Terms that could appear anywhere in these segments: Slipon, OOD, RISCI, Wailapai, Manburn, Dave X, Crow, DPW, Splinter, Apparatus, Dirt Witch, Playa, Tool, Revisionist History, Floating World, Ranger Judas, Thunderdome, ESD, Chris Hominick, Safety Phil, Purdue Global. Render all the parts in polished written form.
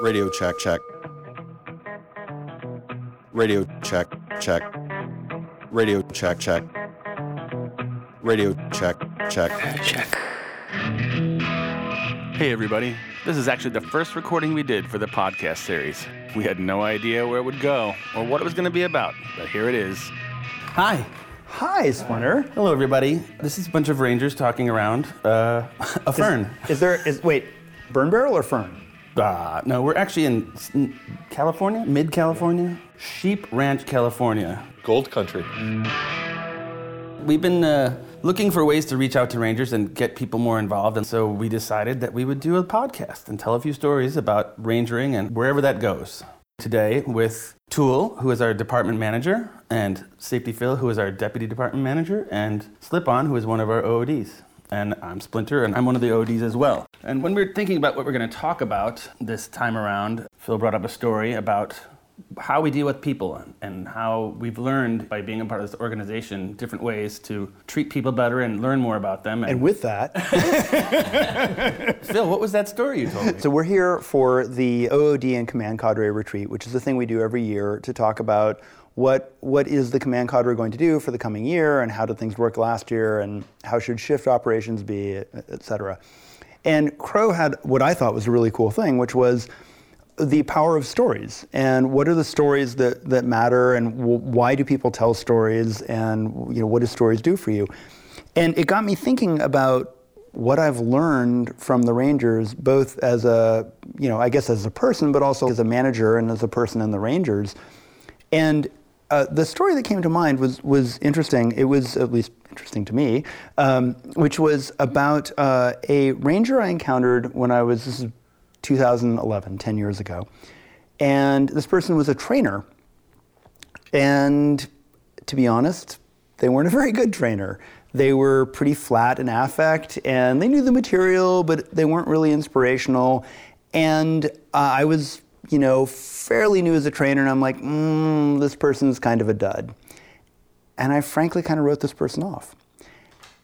Radio check, check. Radio check, check. Radio check, check. Radio check, check. Check. Hey everybody, this is actually the first recording we did for the podcast series. We had no idea where it would go or what it was going to be about, but here it is. Hi. Hi, Splinter. Hello, everybody. This is a bunch of rangers talking around a fern. Wait, burn barrel or fern? No, we're actually in California, mid-California, Sheep Ranch, California. Gold country. We've been looking for ways to reach out to rangers and get people more involved, and so we decided that we would do a podcast and tell a few stories about rangering and wherever that goes. Today with Tool, who is our department manager, and Safety Phil, who is our deputy department manager, and Slipon, who is one of our OODs. And I'm Splinter, and I'm one of the OODs as well. And when we were thinking about what we're going to talk about this time around, Phil brought up a story about how we deal with people and how we've learned by being a part of this organization different ways to treat people better and learn more about them. And with that... Phil, what was that story you told me? So we're here for the OOD and Command Cadre Retreat, which is the thing we do every year to talk about what is the Command Cadre going to do for the coming year and how did things work last year and how should shift operations be, et cetera. And Crow had what I thought was a really cool thing, which was the power of stories, and what are the stories that matter, and why do people tell stories, and what do stories do for you? And it got me thinking about what I've learned from the Rangers, both as a, I guess as a person, but also as a manager and as a person in the Rangers. And the story that came to mind was interesting. It was at least interesting to me, which was about a Ranger I encountered when I was... This is 2011, 10 years ago. And this person was a trainer. And to be honest, they weren't a very good trainer. They were pretty flat in affect, and they knew the material, but they weren't really inspirational. And I was, fairly new as a trainer, and I'm like, this person's kind of a dud. And I frankly kind of wrote this person off.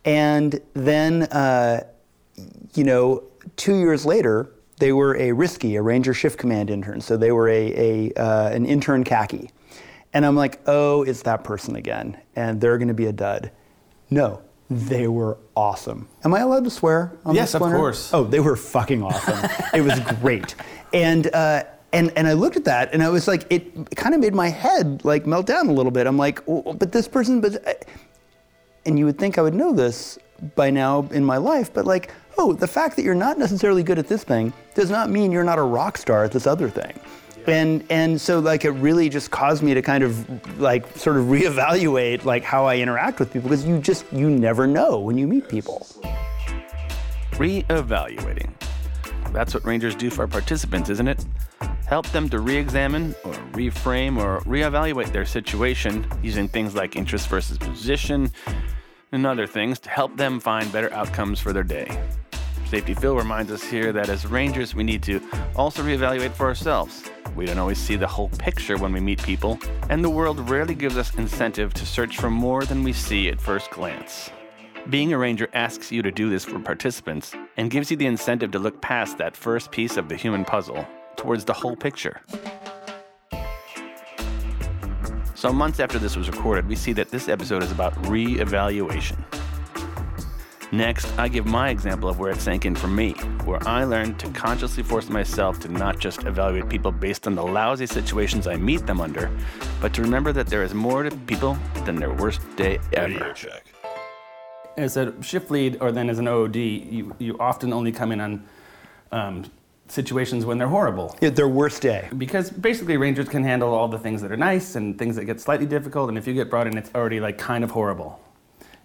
And then, 2 years later, they were a RISCI, a Ranger Shift Command intern. So they were an intern khaki. And I'm like, oh, it's that person again. And they're going to be a dud. No, they were awesome. Am I allowed to swear on this one? Yes, of course. Oh, they were fucking awesome. It was great. And I looked at that, and I was like, it kind of made my head like melt down a little bit. I'm like, oh, but this person, and you would think I would know this by now in my life, but like, oh, the fact that you're not necessarily good at this thing does not mean you're not a rock star at this other thing. Yeah. And so like it really just caused me to kind of like sort of reevaluate like how I interact with people, because you never know when you meet people. Reevaluating. That's what Rangers do for our participants, isn't it? Help them to re-examine or reframe or reevaluate their situation using things like interest versus position and other things to help them find better outcomes for their day. Safety Phil reminds us here that as Rangers, we need to also reevaluate for ourselves. We don't always see the whole picture when we meet people, and the world rarely gives us incentive to search for more than we see at first glance. Being a Ranger asks you to do this for participants and gives you the incentive to look past that first piece of the human puzzle towards the whole picture. So months after this was recorded, we see that this episode is about re-evaluation. Next, I give my example of where it sank in for me, where I learned to consciously force myself to not just evaluate people based on the lousy situations I meet them under, but to remember that there is more to people than their worst day ever. As a shift lead or then as an OOD, you often only come in on situations when they're horrible. Yeah, their worst day. Because basically Rangers can handle all the things that are nice and things that get slightly difficult, and if you get brought in, it's already like kind of horrible.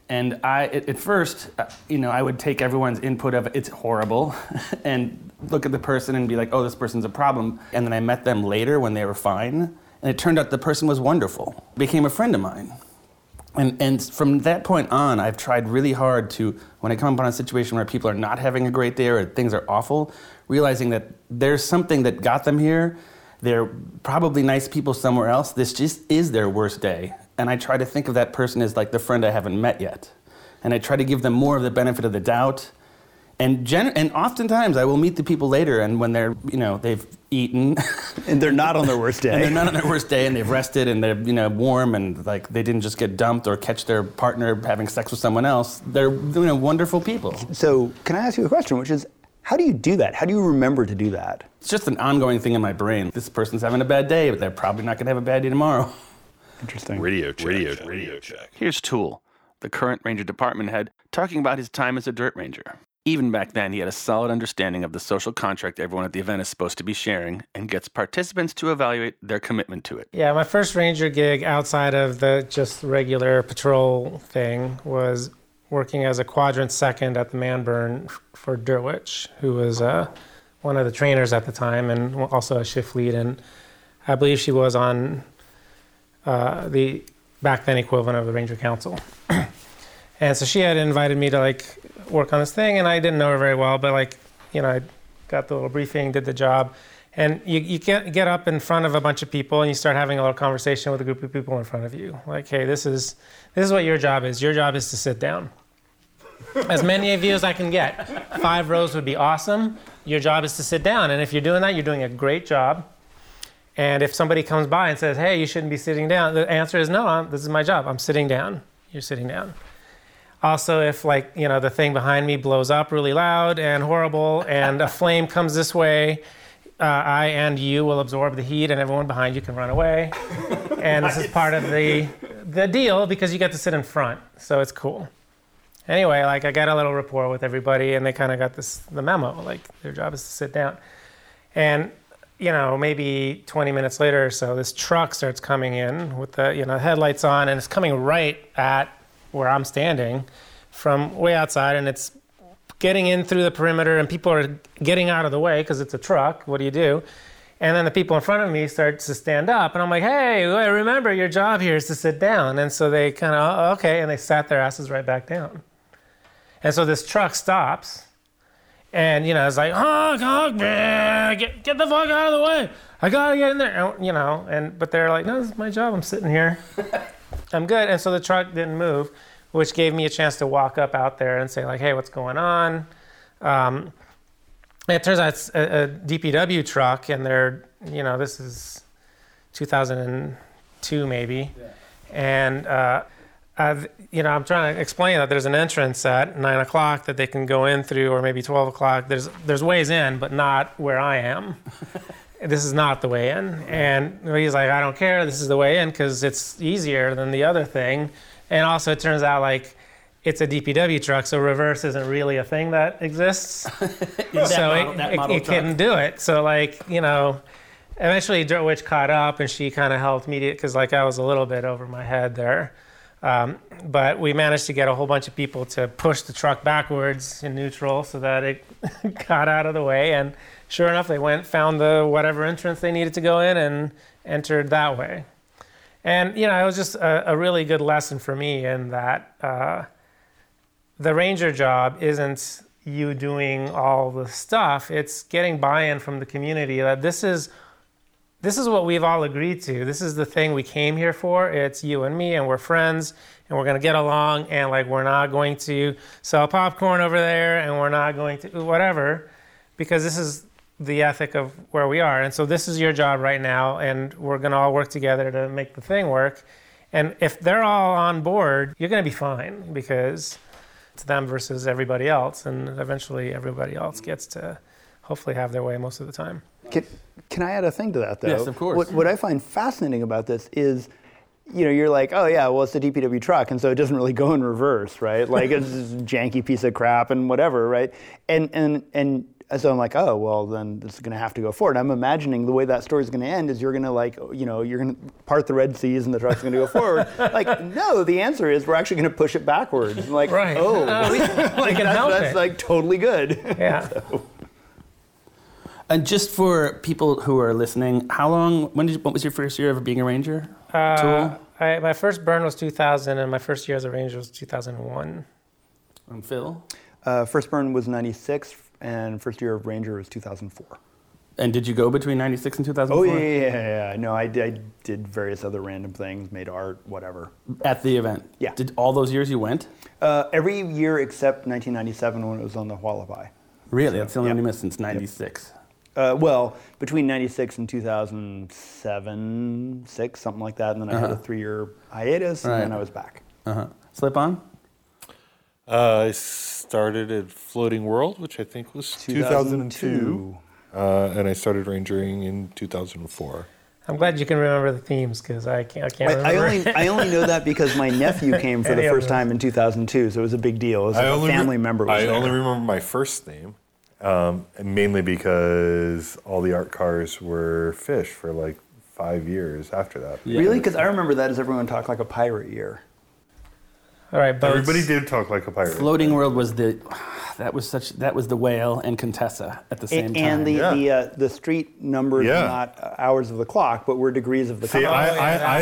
And I, at first, I would take everyone's input of it's horrible and look at the person and be like, oh, this person's a problem. And then I met them later when they were fine, and it turned out the person was wonderful. Became a friend of mine. And from that point on, I've tried really hard to, when I come upon a situation where people are not having a great day or things are awful, realizing that there's something that got them here. They're probably nice people somewhere else. This just is their worst day. And I try to think of that person as like the friend I haven't met yet. And I try to give them more of the benefit of the doubt And oftentimes I will meet the people later, and when they're, you know, they've eaten. And they're not on their worst day. And they're not on their worst day, and they've rested, and they're, you know, warm, and, like, they didn't just get dumped or catch their partner having sex with someone else. They're, you know, wonderful people. So can I ask you a question, which is, how do you do that? How do you remember to do that? It's just an ongoing thing in my brain. This person's having a bad day, but they're probably not going to have a bad day tomorrow. Interesting. Radio check. Here's Tool, the current Ranger department head, talking about his time as a Dirt Ranger. Even back then, he had a solid understanding of the social contract everyone at the event is supposed to be sharing and gets participants to evaluate their commitment to it. Yeah, my first Ranger gig outside of the just regular patrol thing was working as a quadrant second at the Manburn for Dirt Witch, who was one of the trainers at the time and also a shift lead. And I believe she was on the back then equivalent of the Ranger Council. And so she had invited me to, like, work on this thing, and I didn't know her very well, but, like, you know, I got the little briefing, did the job. And you can't get up in front of a bunch of people and you start having a little conversation with a group of people in front of you. Like, hey, this is what your job is. Your job is to sit down. As many of you as I can get. 5 rows would be awesome. Your job is to sit down. And if you're doing that, you're doing a great job. And if somebody comes by and says, hey, you shouldn't be sitting down, the answer is no, this is my job. I'm sitting down. You're sitting down. Also, if, like, you know, the thing behind me blows up really loud and horrible and a flame comes this way, I and you will absorb the heat and everyone behind you can run away. And this is part of the deal because you get to sit in front, so it's cool. Anyway, like, I got a little rapport with everybody and they kind of got the memo, like, their job is to sit down. And, you know, maybe 20 minutes later or so, this truck starts coming in with the, you know, headlights on, and it's coming right at where I'm standing from way outside, and it's getting in through the perimeter, and people are getting out of the way because it's a truck. What do you do? And then the people in front of me start to stand up, and I'm like, hey, remember, your job here is to sit down. And so they kind of, okay, and they sat their asses right back down. And so this truck stops, and, you know, it's like, honk, honk, get the fuck out of the way. I gotta get in there, you know. And but they're like, no, this is my job. I'm sitting here. I'm good. And so the truck didn't move, which gave me a chance to walk up out there and say, like, hey, what's going on? It turns out it's a DPW truck, and they're, you know, this is 2002 maybe. Yeah. And, you know, I'm trying to explain that there's an entrance at 9 o'clock that they can go in through, or maybe 12 o'clock. There's ways in, but not where I am. This is not the way in. And he's like, I don't care, this is the way in because it's easier than the other thing. And also it turns out, like, it's a DPW truck, so reverse isn't really a thing that exists. It couldn't do it. So, like, you know, eventually Dirt Witch caught up and she kind of helped me because, like, I was a little bit over my head there. But we managed to get a whole bunch of people to push the truck backwards in neutral so that it got out of the way. And sure enough, they went, found the whatever entrance they needed to go in, and entered that way. And, you know, it was just a really good lesson for me in that the Ranger job isn't you doing all the stuff. It's getting buy-in from the community that this is what we've all agreed to. This is the thing we came here for. It's you and me, and we're friends, and we're going to get along, and, like, we're not going to sell popcorn over there, and we're not going to whatever, because this is the ethic of where we are. And so this is your job right now, and we're going to all work together to make the thing work. And if they're all on board, you're going to be fine, because it's them versus everybody else, and eventually everybody else gets to hopefully have their way most of the time. Can I add a thing to that, though? Yes, of course. What I find fascinating about this is, you know, you're like, oh, yeah, well, it's a DPW truck, and so it doesn't really go in reverse, right? Like, it's this janky piece of crap and whatever, right? And so I'm like, oh, well, then this is going to have to go forward. I'm imagining the way that story's going to end is you're going to, like, you know, you're going to part the Red Seas and the truck's going to go forward. Like, no, the answer is we're actually going to push it backwards. I'm like, right. Oh, like, that's like totally good. Yeah. So. And just for people who are listening, what was your first year of being a Ranger? Tool? My first burn was 2000, and my first year as a Ranger was 2001. And Phil? First burn was 96, and first year of Ranger was 2004. And did you go between 96 and 2004? Oh, yeah. No, I did various other random things, made art, whatever. At the event? Yeah. Did all those years you went? Every year except 1997 when it was on the Wailapai. Really? So, that's the only one you missed since 96? Yep. Well, between 96 and 2007, 6, something like that. And then I had a 3-year hiatus, and then I was back. Slipon? I started at Floating World, which I think was 2002. And I started rangering in 2004. I'm glad you can remember the themes because I can't remember. I only know that because my nephew came for the first time in 2002, so it was a big deal. It was a family member. I only remember my first name, mainly because all the art cars were fish for like 5 years after that. Yeah. Really? Because I remember that as everyone talked like a pirate year. All right, boats. Everybody did talk like a pirate. Floating World was that was the Whale and Contessa at the same time. And the street numbers are not hours of the clock, but were degrees of the clock. See, I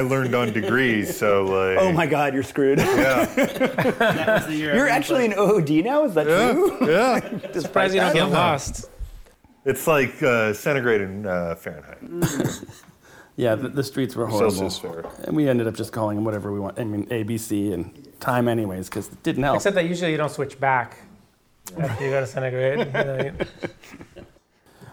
learned on degrees, so like. Oh my God, you're screwed. Yeah. That was the year. You're actually an OOD now. Is that true? Yeah. Surprised you don't get lost. It's like centigrade in Fahrenheit. Yeah, the streets were horrible. So and we ended up just calling them whatever we want. I mean, ABC and time anyways, because it didn't help. Except that usually you don't switch back after you go to centigrade. You know,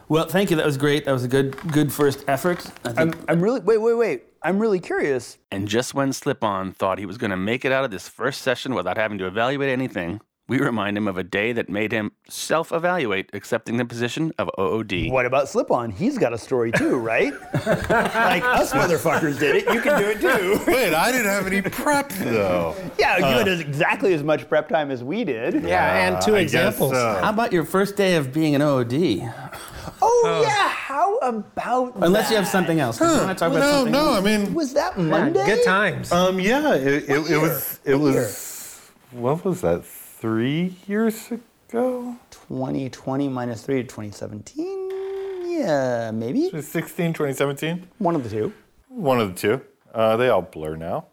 well, thank you. That was great. That was a good first effort. I'm really curious. And just when Slipon thought he was going to make it out of this first session without having to evaluate anything, we remind him of a day that made him self-evaluate accepting the position of OOD. What about Slipon? He's got a story too, right? Like us motherfuckers did it. You can do it too. Wait, I didn't have any prep though. Yeah, you had exactly as much prep time as we did. Yeah, and two examples. How about your first day of being an OOD? Oh, yeah, how about that? Unless you have something else. You want to talk about something else? No, I mean. Was that Monday? Good times. Yeah, it was. What was that? 3 years ago? 2020 minus 3 to 2017? Yeah, maybe. So 16, 2017? One of the two. They all blur now.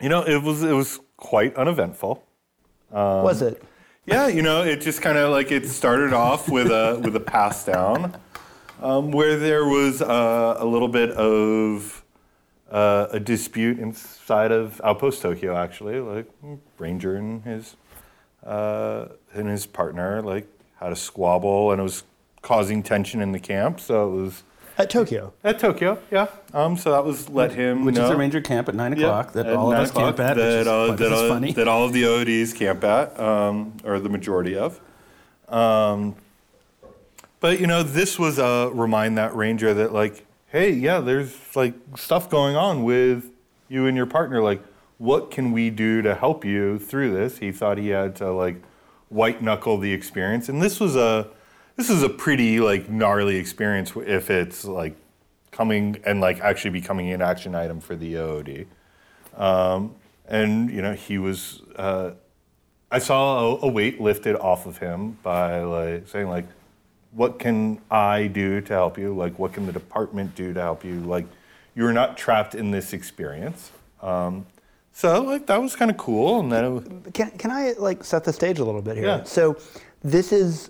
It was quite uneventful. Was it? Yeah, it just kind of like it started off with a pass down where there was a little bit of a dispute inside of Outpost Tokyo, actually, like Ranger and his partner, like had a squabble, and it was causing tension in the camp. So it was at Tokyo, yeah. So that was let him which know. Which is a Ranger camp at 9 o'clock that all of us camp at. Which is funny. That all of the OODs camp at, or the majority of. But this was a remind that Ranger that like. Hey, yeah, there's like stuff going on with you and your partner. Like, what can we do to help you through this? He thought he had to like white knuckle the experience, and this is a pretty like gnarly experience if it's like coming and like actually becoming an action item for the OOD. And he was. I saw a weight lifted off of him by like saying like. What can I do to help you? Like, what can the department do to help you? Like, you're not trapped in this experience. So, like, that was kind of cool. And then can I like set the stage a little bit here? Yeah. So, this is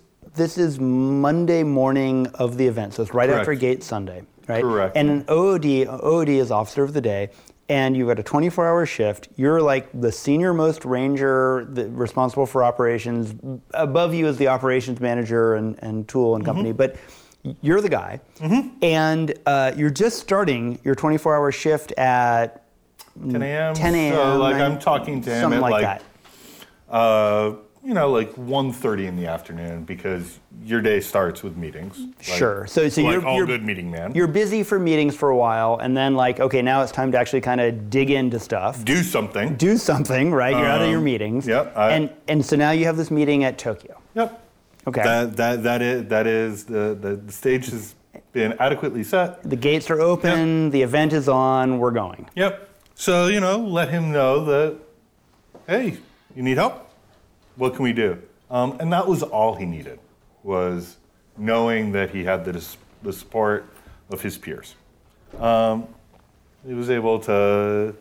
Monday morning of the event. So it's right after Gate Sunday, right? Correct. And an OOD is officer of the day. And you've got a 24-hour shift. You're like the senior-most ranger responsible for operations. Above you is the operations manager and Tool and company, but you're the guy. Mm-hmm. And you're just starting your 24-hour shift at 10 a.m. So, like, I'm talking to him at like 1:30 in the afternoon because your day starts with meetings. Like, sure. So like you're good meeting man. You're busy for meetings for a while, and then like, okay, now it's time to actually kind of dig into stuff. Do something, right? You're out of your meetings. Yep. And so now you have this meeting at Tokyo. Yep. Okay. That is the stage has been adequately set. The gates are open. Yep. The event is on. We're going. Yep. So let him know that, hey, you need help. What can we do? And that was all he needed, was knowing that he had the support of his peers. He was able to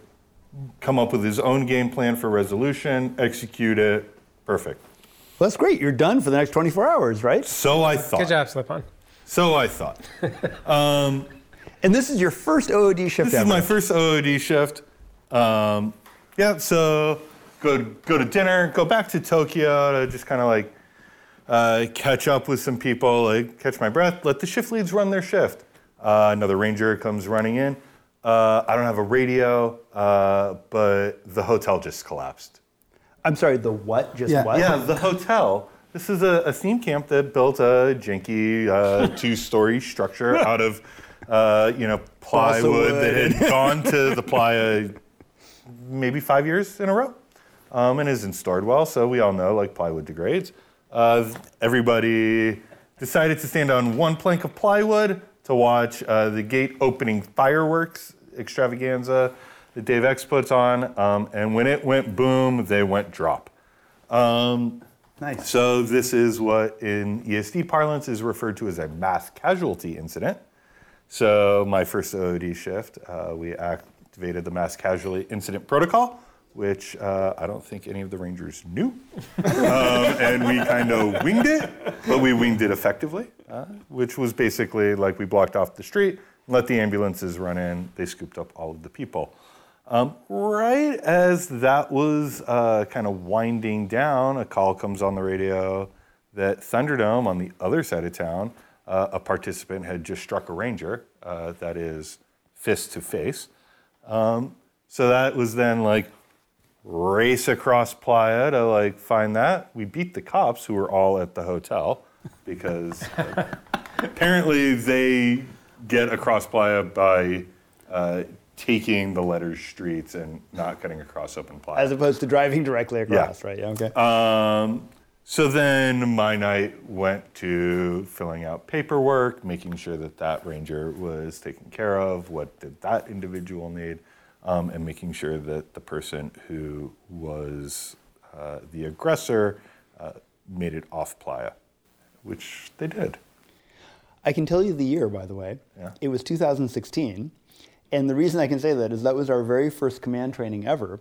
come up with his own game plan for resolution, execute it, perfect. Well, that's great. You're done for the next 24 hours, right? So I thought. Good job, Slipon. So I thought. And this is your first OOD shift ever? This is my first OOD shift. Yeah, so go to dinner, go back to Tokyo to just kind of like catch up with some people, like catch my breath, let the shift leads run their shift. Another ranger comes running in. I don't have a radio, but the hotel just collapsed. I'm sorry, the what? Just yeah. What? Yeah, the hotel. This is a theme camp that built a janky two-story structure out of, plywood that had gone to the playa maybe 5 years in a row, and isn't stored well. So we all know, like, plywood degrades. Everybody decided to stand on one plank of plywood to watch the gate opening fireworks extravaganza that Dave X puts on, and when it went boom, they went drop. Nice. So this is what in ESD parlance is referred to as a mass casualty incident. So my first OOD shift, we activated the mass casualty incident protocol, which I don't think any of the Rangers knew. And we kind of winged it, but we winged it effectively, which was basically like we blocked off the street, let the ambulances run in, they scooped up all of the people. Right as that was kind of winding down, a call comes on the radio that Thunderdome on the other side of town, a participant had just struck a ranger, that is fist to face. So that was then like race across Playa to like find that. We beat the cops who were all at the hotel because apparently they get across Playa by... taking the letters streets and not cutting across open plot. As opposed to driving directly across, yeah. Right? Yeah, okay. So then my night went to filling out paperwork, making sure that ranger was taken care of, what did that individual need, and making sure that the person who was the aggressor made it off Playa, which they did. I can tell you the year, by the way. Yeah. It was 2016. And the reason I can say that is that was our very first command training ever,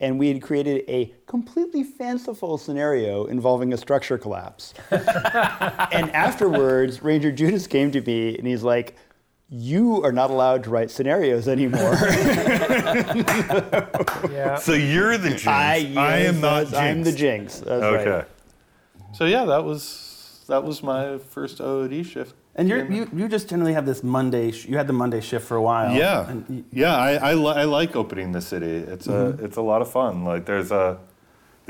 and we had created a completely fanciful scenario involving a structure collapse. And afterwards, Ranger Judas came to me, and he's like, you are not allowed to write scenarios anymore. Yeah. So you're the jinx. I am not jinx. I'm the jinx. That's okay. Right. So yeah, that was my first OOD shift. And you just generally have this Monday. You had the Monday shift for a while. Yeah, I like opening the city. It's it's a lot of fun. Like there's a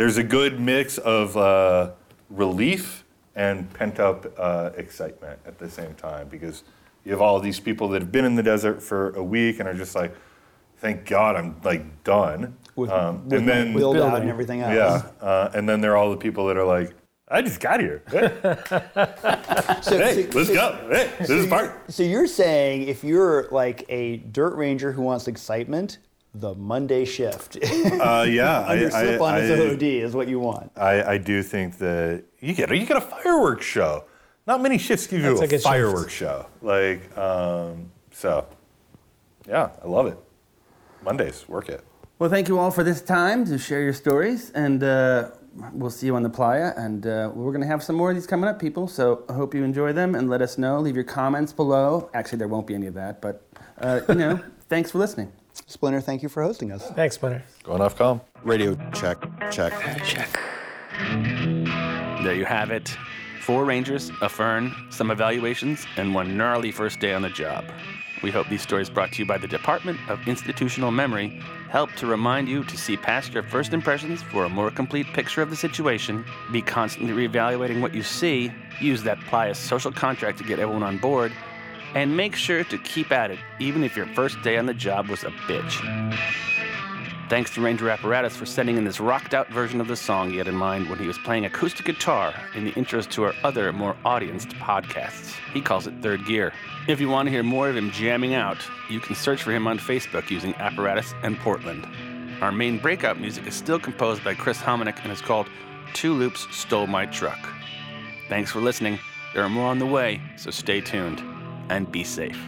good mix of relief and pent up excitement at the same time because you have all these people that have been in the desert for a week and are just like, thank God I'm like done. With build out and everything else. Yeah, and then there are all the people that are like, I just got here. Hey, let's go. Hey, this is part. So you're saying if you're like a dirt ranger who wants excitement, the Monday shift. Yeah. Under Slipon as OOD is what you want. I do think that you get a fireworks show. Not many shifts give you a fireworks show. Like, so, yeah, I love it. Mondays, work it. Well, thank you all for this time to share your stories and... we'll see you on the Playa, and we're going to have some more of these coming up, people, so I hope you enjoy them, and let us know. Leave your comments below. Actually, there won't be any of that, but, thanks for listening. Splinter, thank you for hosting us. Thanks, Splinter. Going off comm. Radio check, check. Check. There you have it. 4 Rangers, a Fern, some evaluations, and one gnarly first day on the job. We hope these stories brought to you by the Department of Institutional Memory help to remind you to see past your first impressions for a more complete picture of the situation, be constantly reevaluating what you see, use that Playa's social contract to get everyone on board, and make sure to keep at it, even if your first day on the job was a bitch. Thanks to Ranger Apparatus for sending in this rocked-out version of the song he had in mind when he was playing acoustic guitar in the intros to our other, more audienced podcasts. He calls it Third Gear. If you want to hear more of him jamming out, you can search for him on Facebook using Apparatus and Portland. Our main breakout music is still composed by Chris Hominick and is called Two Loops Stole My Truck. Thanks for listening. There are more on the way, so stay tuned and be safe.